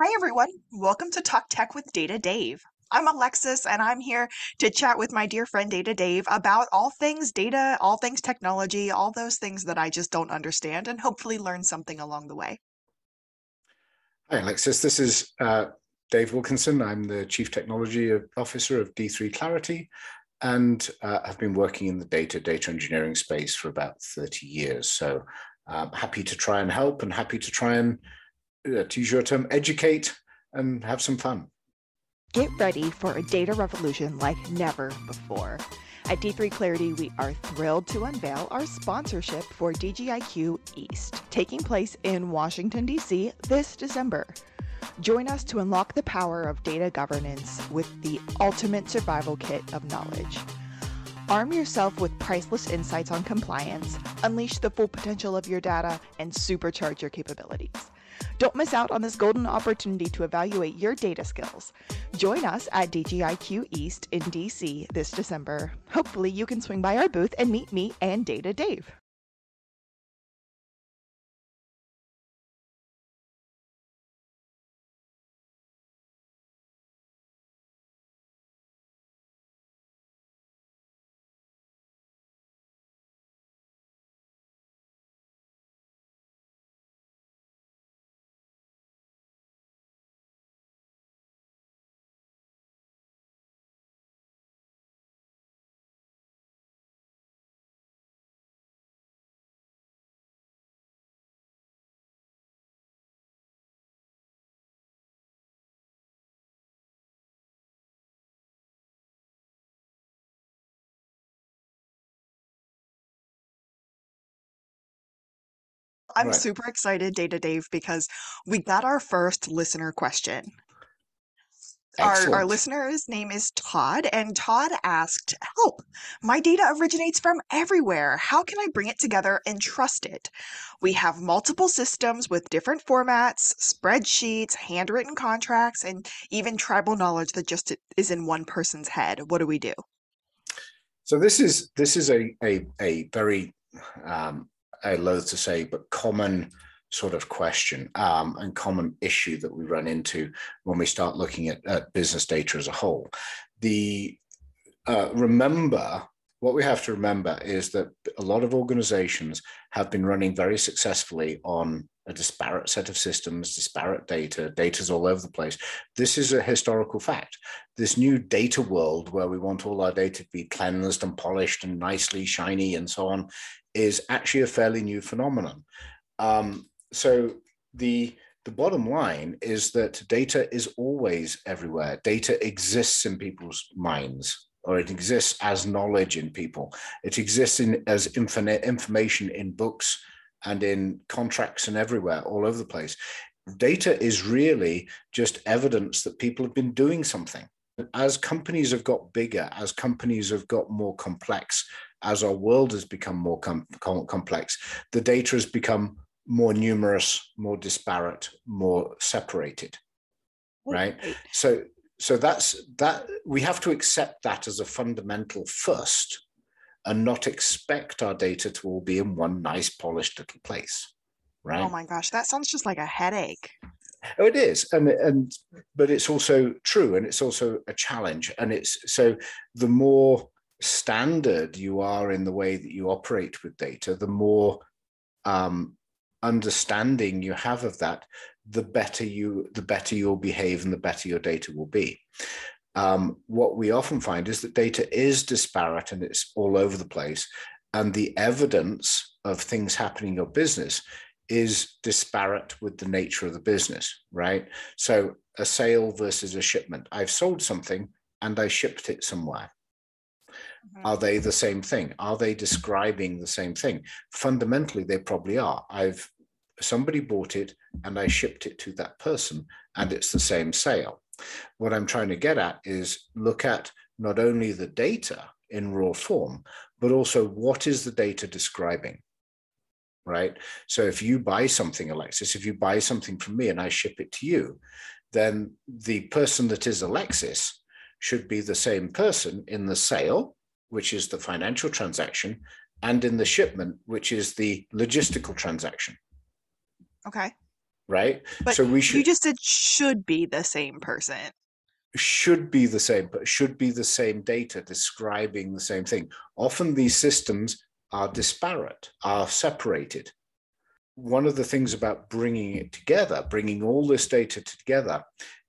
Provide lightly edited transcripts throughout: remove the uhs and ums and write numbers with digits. Hi, everyone. Welcome to Talk Tech with Data Dave. I'm Alexis, and I'm here to chat with my dear friend Data Dave about all things data, all things technology, all those things that I just don't understand, and hopefully learn something along the way. Hi, Alexis. This is Dave Wilkinson. I'm the Chief Technology Officer of D3 Clarity, and I've been working in the data engineering space for about 30 years. So happy to try and help and happy to try and, to use your term, educate and have some fun. Get ready for a data revolution like never before. At D3 Clarity, we are thrilled to unveil our sponsorship for DGIQ East, taking place in Washington, D.C. this December. Join us to unlock the power of data governance with the ultimate survival kit of knowledge. Arm yourself with priceless insights on compliance, unleash the full potential of your data, and supercharge your capabilities. Don't miss out on this golden opportunity to evaluate your data skills. Join us at DGIQ East in DC this December. Hopefully you can swing by our booth and meet me and Data Dave. I'm super excited, Data Dave, because we got our first listener question. Our listener's name is Todd, and Todd asked, help, my data originates from everywhere. How can I bring it together and trust it? We have multiple systems with different formats, spreadsheets, handwritten contracts, and even tribal knowledge that just is in one person's head. What do we do? So this is a very... I loathe to say, but common sort of question and common issue that we run into when we start looking at business data as a whole. What we have to remember is that a lot of organizations have been running very successfully on a disparate set of systems, disparate data, data's all over the place. This is a historical fact. This new data world where we want all our data to be cleansed and polished and nicely shiny and so on is actually a fairly new phenomenon. So the bottom line is that data is always everywhere. Data exists in people's minds, or it exists as knowledge in people. It exists as infinite information in books and in contracts and everywhere, all over the place. Data is really just evidence that people have been doing something. As companies have got bigger, as companies have got more complex, as our world has become more complex, the data has become more numerous, more disparate, more separated, right? So that's that. We have to accept that as a fundamental first and not expect our data to all be in one nice polished little place, right? Oh my gosh, that sounds just like a headache. Oh, it is. But it's also true, and it's also a challenge. And it's so the more standard you are in the way that you operate with data, the more understanding you have of that, the better you'll behave and the better your data will be. What we often find is that data is disparate and it's all over the place, and the evidence of things happening in your business is disparate with the nature of the business, right? So a sale versus a shipment. I've sold something and I shipped it somewhere. Are they the same thing? Are they describing the same thing? Fundamentally, they probably are. Somebody bought it and I shipped it to that person, and it's the same sale. What I'm trying to get at is look at not only the data in raw form, but also what is the data describing, right? So if you buy something, Alexis, if you buy something from me and I ship it to you, then the person that is Alexis should be the same person in the sale, which is the financial transaction, and in the shipment, which is the logistical transaction. Okay. right? But so we should. You just said should be the same person. Should be the same, but should be the same data describing the same thing. Often these systems are disparate, are separated. One of the things about bringing it together, bringing all this data together,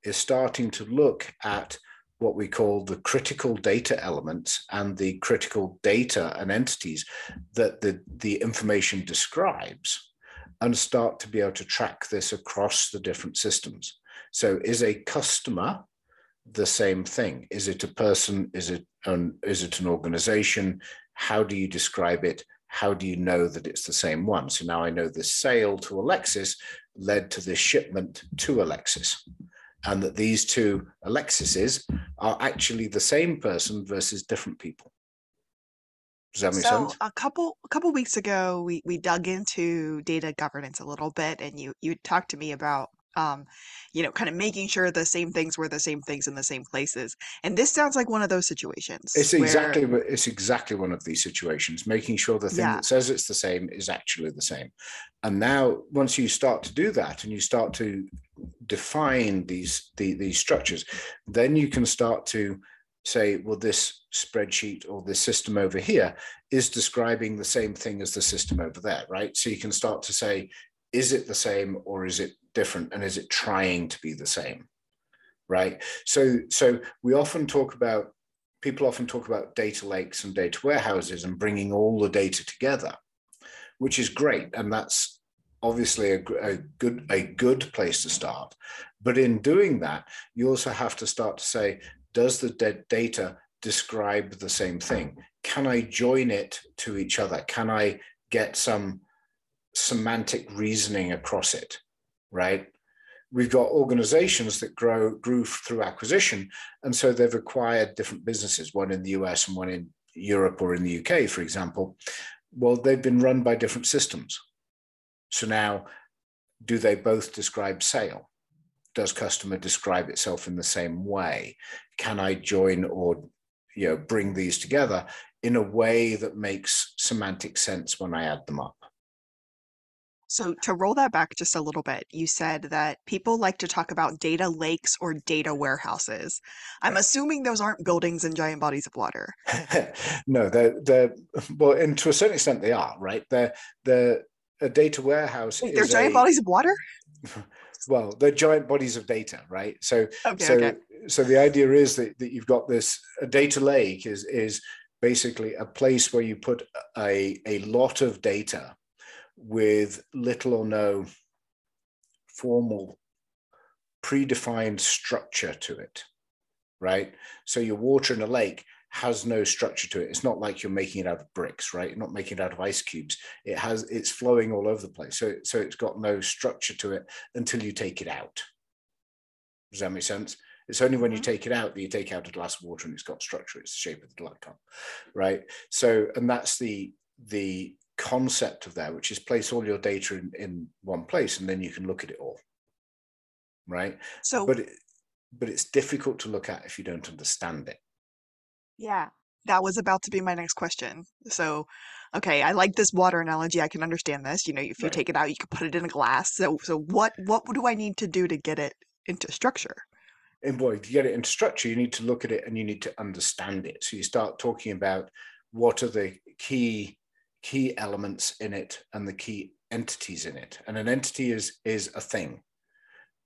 is starting to look at what we call the critical data elements and the critical data and entities that the information describes, and start to be able to track this across the different systems. So is a customer the same thing? Is it a person? Is it an organization? How do you describe it? How do you know that it's the same one? So now I know this sale to Alexis led to this shipment to Alexis, and that these two Alexises are actually the same person versus different people. Does that make sense? So a couple weeks ago, we dug into data governance a little bit, and you talked to me about kind of making sure the same things were the same things in the same places. And this sounds like one of those situations. It's exactly one of these situations, making sure the thing that says it's the same is actually the same. And now once you start to do that and you start to define these structures, then you can start to say, well, this spreadsheet or this system over here is describing the same thing as the system over there, right? So you can start to say, is it the same or is it different, and is it trying to be the same, right? So we often talk about, people often talk about data lakes and data warehouses and bringing all the data together, which is great, and that's obviously a good place to start. But in doing that, you also have to start to say, does the data describe the same thing? Can I join it to each other? Can I get some semantic reasoning across it, right? We've got organizations that grew through acquisition, and so they've acquired different businesses, one in the US and one in Europe or in the UK, for example. Well, they've been run by different systems. So now, do they both describe sale? Does customer describe itself in the same way? Can I join or bring these together in a way that makes semantic sense when I add them up? So to roll that back just a little bit, you said that people like to talk about data lakes or data warehouses. I'm assuming those aren't buildings and giant bodies of water. No, and to a certain extent they are, right? A data warehouse. Wait, they're giant bodies of water? Well, they're giant bodies of data, right? So the idea is that you've got this, a data lake is basically a place where you put a lot of data with little or no formal predefined structure to it, right? So your water in a lake has no structure to it. It's not like you're making it out of bricks, right? You're not making it out of ice cubes. It's flowing all over the place. So it's got no structure to it until you take it out. Does that make sense? It's only when you take it out that you take out a glass of water and it's got structure. It's the shape of the glass cup, right? So, and that's the concept of that, which is place all your data in one place, and then you can look at it all, right? So, but it's difficult to look at if you don't understand it. Yeah, that was about to be my next question. So, okay, I like this water analogy. I can understand this. If you right. take it out, you can put it in a glass. So what do I need to do to get it into structure? And boy, to get it into structure, you need to look at it and you need to understand it. So you start talking about what are the key elements in it and the key entities in it. And an entity is a thing,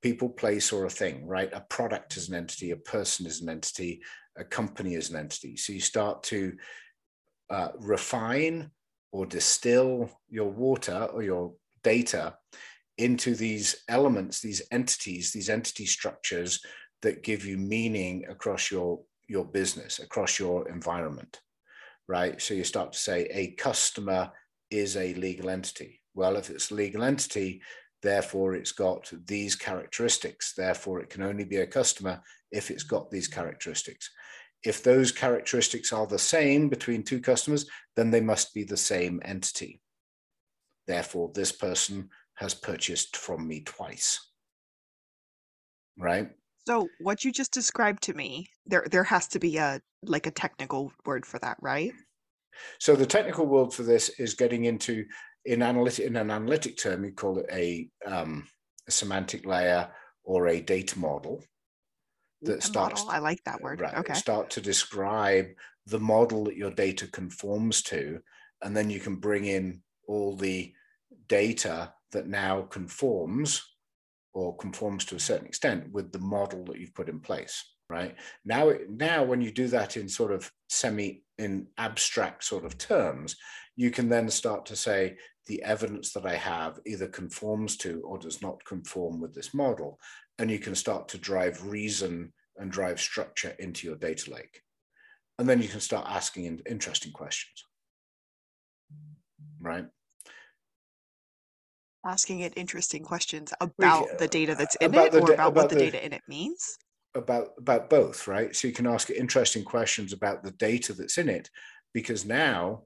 people, place, or a thing, right? A product is an entity, a person is an entity, a company is an entity. So you start to refine or distill your water or your data into these elements, these entity structures that give you meaning across your business, across your environment. Right? So you start to say a customer is a legal entity. Well, if it's a legal entity, therefore it's got these characteristics. Therefore, it can only be a customer if it's got these characteristics. If those characteristics are the same between two customers, then they must be the same entity. Therefore, this person has purchased from me twice. Right? So what you just described to me, there has to be a technical word for that, right? So the technical word for this is getting into, in an analytic term, you call it a a semantic layer or a data model that starts. I like that word. Right, okay. Start to describe the model that your data conforms to, and then you can bring in all the data that now conforms or conforms to a certain extent with the model that you've put in place. Right now, when you do that in sort of abstract sort of terms, you can then start to say the evidence that I have either conforms to or does not conform with this model, and you can start to drive reason and drive structure into your data lake, and then you can start asking interesting questions. Right. Asking it interesting questions about the data that's in it, or about what the data in it means? About both, right? So you can ask it interesting questions about the data that's in it, because now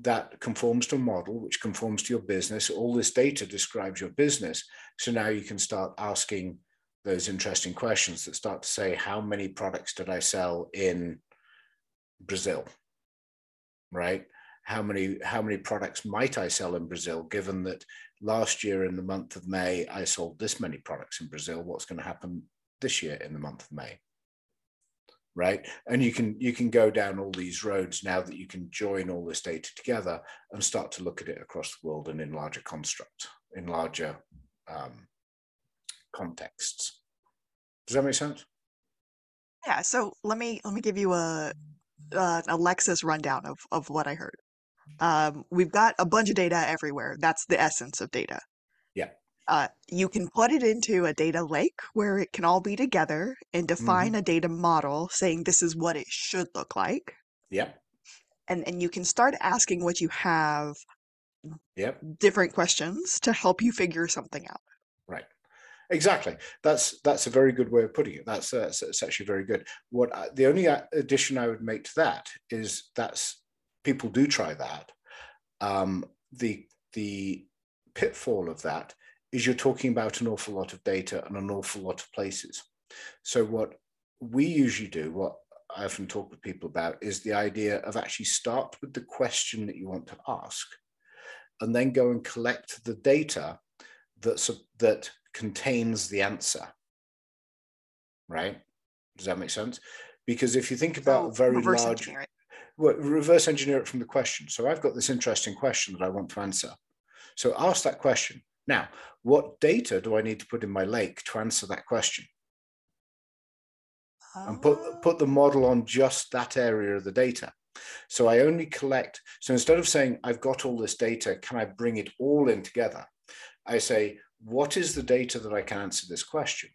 that conforms to a model, which conforms to your business. All this data describes your business. So now you can start asking those interesting questions that start to say, how many products did I sell in Brazil, right? How many products might I sell in Brazil, given that last year in the month of May, I sold this many products in Brazil? What's going to happen this year in the month of May, right? And you can go down all these roads now that you can join all this data together and start to look at it across the world and in larger constructs, in larger contexts. Does that make sense? Yeah. So let me give you an Alexis rundown of what I heard. We've got a bunch of data everywhere. That's the essence of data. Yeah. You can put it into a data lake where it can all be together and define a data model saying this is what it should look like. Yep. And you can start asking what you have different questions to help you figure something out. Right. Exactly. That's a very good way of putting it. That's actually very good. The only addition I would make to that is people do try that. The pitfall of that is you're talking about an awful lot of data and an awful lot of places. So what we usually do, what I often talk with people about, is the idea of actually start with the question that you want to ask, and then go and collect the data that contains the answer. Right? Does that make sense? Because if you think about reverse engineer it from the question. So I've got this interesting question that I want to answer. So ask that question. Now, what data do I need to put in my lake to answer that question? And put the model on just that area of the data. So I only collect. So instead of saying, I've got all this data, can I bring it all in together? I say, what is the data that I can answer this question?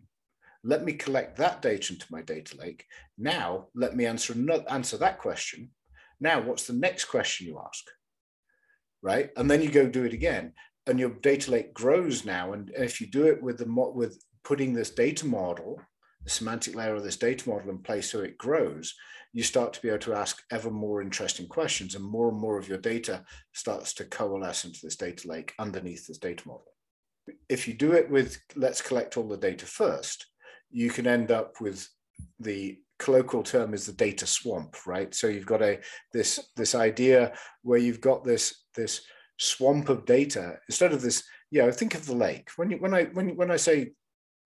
Let me collect that data into my data lake. Now, let me answer that question. Now, what's the next question you ask? Right? And then you go do it again. And your data lake grows now. And if you do it with putting this data model, the semantic layer of this data model in place so it grows, you start to be able to ask ever more interesting questions, and more of your data starts to coalesce into this data lake underneath this data model. If you do it with, let's collect all the data first, you can end up with the colloquial term is the data swamp, right? So you've got this idea where you've got this swamp of data instead of this. Think of the lake. When I say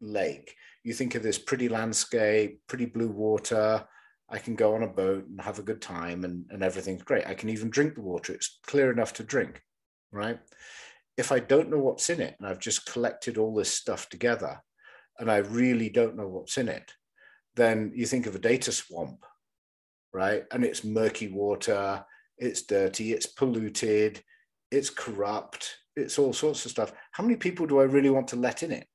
lake, you think of this pretty landscape, pretty blue water. I can go on a boat and have a good time, and everything's great. I can even drink the water. It's clear enough to drink, right? If I don't know what's in it, and I've just collected all this stuff together, and I really don't know what's in it, then you think of a data swamp, right? And it's murky water, it's dirty, it's polluted, it's corrupt, it's all sorts of stuff. How many people do I really want to let in it?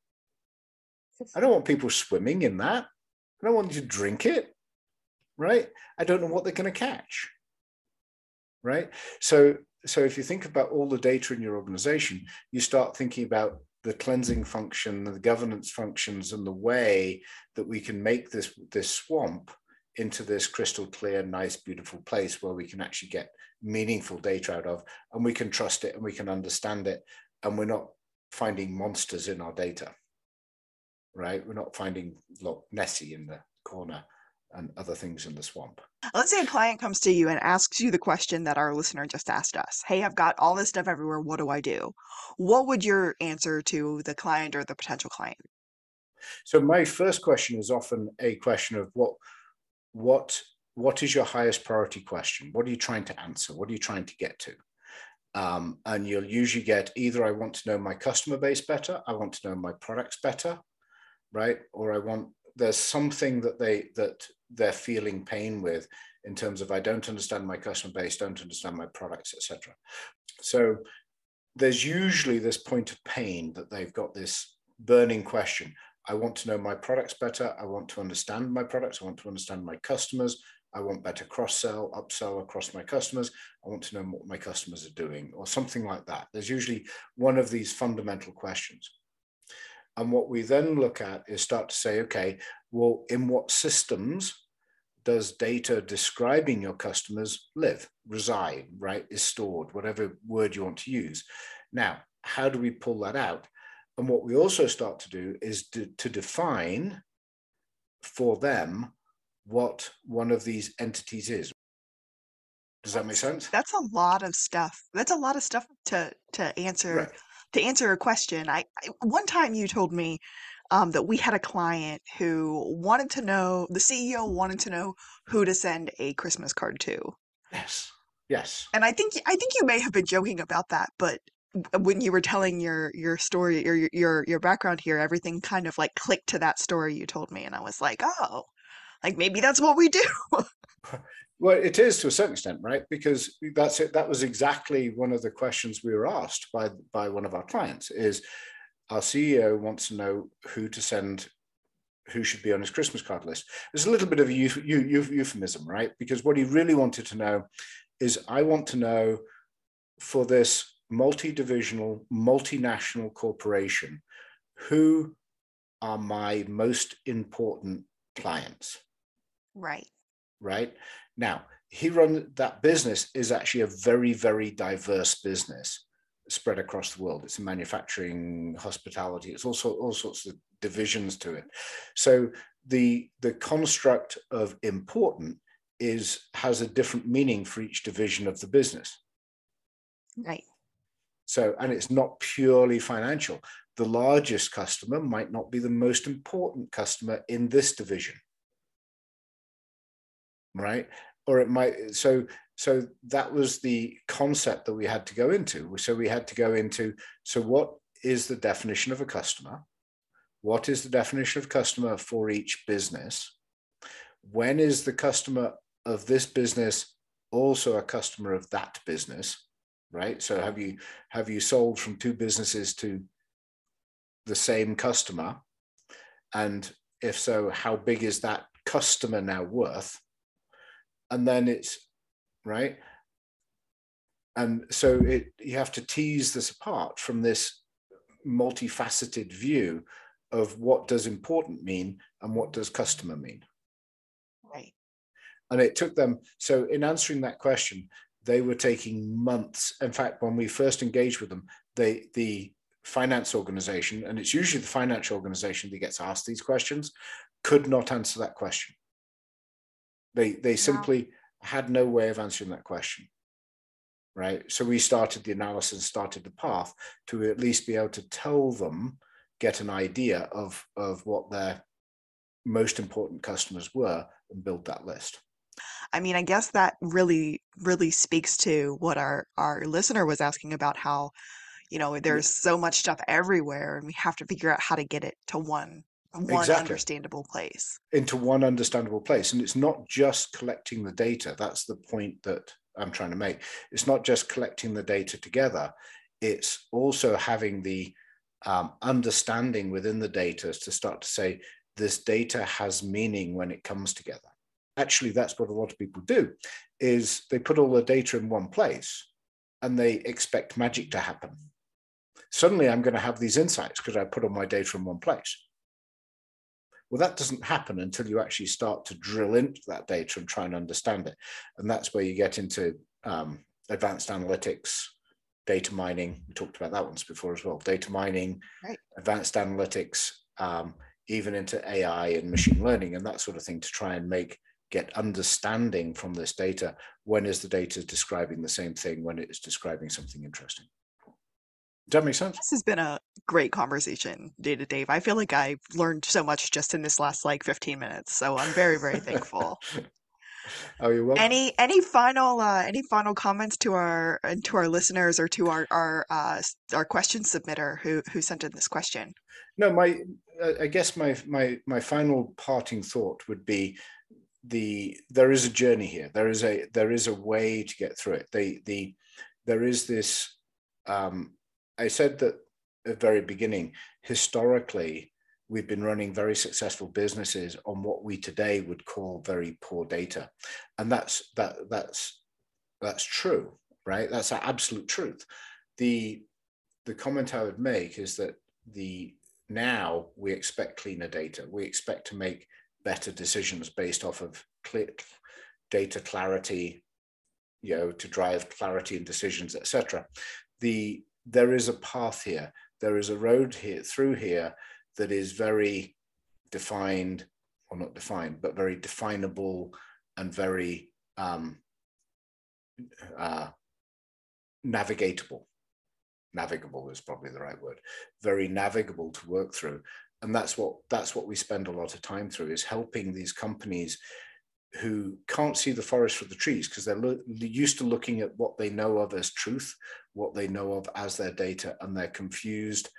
I don't want people swimming in that. I don't want them to drink it, right? I don't know what they're going to catch, right? So if you think about all the data in your organization, you start thinking about the cleansing function, the governance functions, and the way that we can make this swamp into this crystal clear, nice, beautiful place where we can actually get meaningful data out of, and we can trust it and we can understand it, and we're not finding monsters in our data, right? We're not finding Loch Nessie in the corner and other things in the swamp. Let's say a client comes to you and asks you the question that our listener just asked us. Hey, I've got all this stuff everywhere. What do I do? What would your answer to the client or the potential client? So my first question is often a question of what is your highest priority question? What are you trying to answer? What are you trying to get to? And you'll usually get either I want to know my customer base better, I want to know my products better, right? Or there's something that they're feeling pain with in terms of I don't understand my customer base, don't understand my products, etc. So there's usually this point of pain that they've got this burning question. I want to know my products better. I want to understand my products. I want to understand my customers. I want better cross-sell, upsell across my customers. I want to know what my customers are doing or something like that. There's usually one of these fundamental questions. And what we then look at is start to say, okay, well, in what systems does data describing your customers live, reside, right, is stored, whatever word you want to use. Now, how do we pull that out? And what we also start to do is to define for them what one of these entities is. Does that make sense? That's a lot of stuff. That's a lot of stuff to answer. Right. To answer a question, I one time you told me that we had a client who wanted to know, the CEO wanted to know who to send a Christmas card to. Yes. And I think you may have been joking about that, but when you were telling your story or your background here, everything kind of like clicked to that story you told me, and I was like, oh, like maybe that's what we do. Well, it is to a certain extent, right? Because that's it. That was exactly one of the questions we were asked by one of our clients is our CEO wants to know who to send, who should be on his Christmas card list. There's a little bit of a euphemism, right? Because what he really wanted to know is I want to know for this multi-divisional, multinational corporation, who are my most important clients? Right. Now, he runs that business is actually a very, very diverse business spread across the world. It's manufacturing, hospitality, it's also all sorts of divisions to it. So the construct of important has a different meaning for each division of the business. Right. So, and it's not purely financial. The largest customer might not be the most important customer in this division. Right. Or it might. So that was the concept that we had to go into. So we had to go into, so what is the definition of a customer? What is the definition of customer for each business? When is the customer of this business also a customer of that business? Right. So have you sold from two businesses to the same customer? And if so, how big is that customer now worth? And then it's right. And so you have to tease this apart from this multifaceted view of what does important mean and what does customer mean. Right. And it took them, so in answering that question, they were taking months. In fact, when we first engaged with them, the finance organization, and it's usually the finance organization that gets asked these questions, could not answer that question. They simply had no way of answering that question, right? So we started the analysis, started the path to at least be able to tell them, get an idea of what their most important customers were and build that list. I mean, I guess that really, really speaks to what our listener was asking about how, you know, there's so much stuff everywhere and we have to figure out how to get it to one exactly. Understandable place. Into one understandable place. And it's not just collecting the data. That's the point that I'm trying to make. It's not just collecting the data together. It's also having the understanding within the data to start to say, this data has meaning when it comes together. Actually, that's what a lot of people do, is they put all the data in one place and they expect magic to happen. Suddenly, I'm going to have these insights because I put all my data in one place. Well, that doesn't happen until you actually start to drill into that data and try and understand it. And that's where you get into advanced analytics, data mining. We talked about that once before as well. Data mining, right. Advanced analytics, even into AI and machine learning and that sort of thing to try and get understanding from this data. When is the data describing the same thing when it is describing something interesting? Does that make sense? This has been a great conversation, Dave. I feel like I learned so much just in this last 15 minutes. So I'm very, very thankful. Oh, you're welcome. Any final comments to our listeners or to our question submitter who sent in this question? No, I guess my final parting thought would be there is a journey here. There is a way to get through it. There is this. I said that at the very beginning, historically, we've been running very successful businesses on what we today would call very poor data. And that's true, right? That's the absolute truth. The comment I would make is that now we expect cleaner data. We expect to make better decisions based off of data clarity, to drive clarity in decisions, et cetera. There is a path here. There is a road here through here that is very defined, or not defined, but very definable and very navigatable. Navigable is probably the right word. Very navigable to work through, and that's what we spend a lot of time through is helping these companies who can't see the forest for the trees because they're used to looking at what they know of as truth, what they know of as their data, and they're confused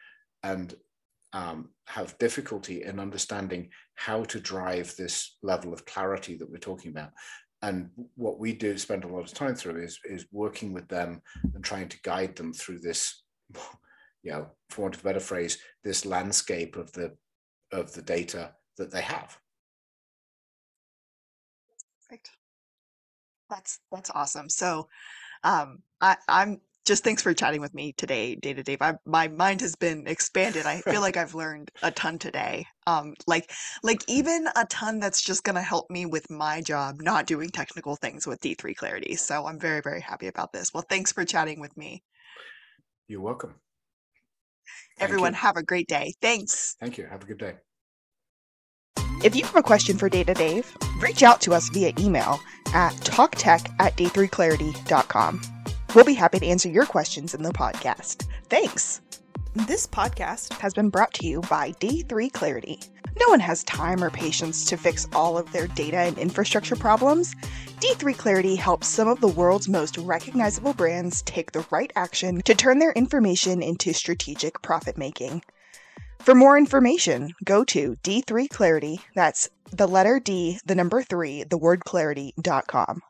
and have difficulty in understanding how to drive this level of clarity that we're talking about. And what we do spend a lot of time through is working with them and trying to guide them through this, for want of a better phrase, this landscape of the data that they have. Perfect. That's awesome. So I'm just, thanks for chatting with me today, Dave. My mind has been expanded. I feel like I've learned a ton today. Even a ton that's just going to help me with my job, not doing technical things with D3 Clarity. So I'm very, very happy about this. Well, thanks for chatting with me. You're welcome. Everyone, have a great day. Thanks. Thank you. Have a good day. If you have a question for Data Dave, reach out to us via email at talktech@d3clarity.com. We'll be happy to answer your questions in the podcast. Thanks! This podcast has been brought to you by D3 Clarity. No one has time or patience to fix all of their data and infrastructure problems. D3 Clarity helps some of the world's most recognizable brands take the right action to turn their information into strategic profit-making. For more information, go to D3 Clarity, that's the letter D, the number 3, the word clarity.com.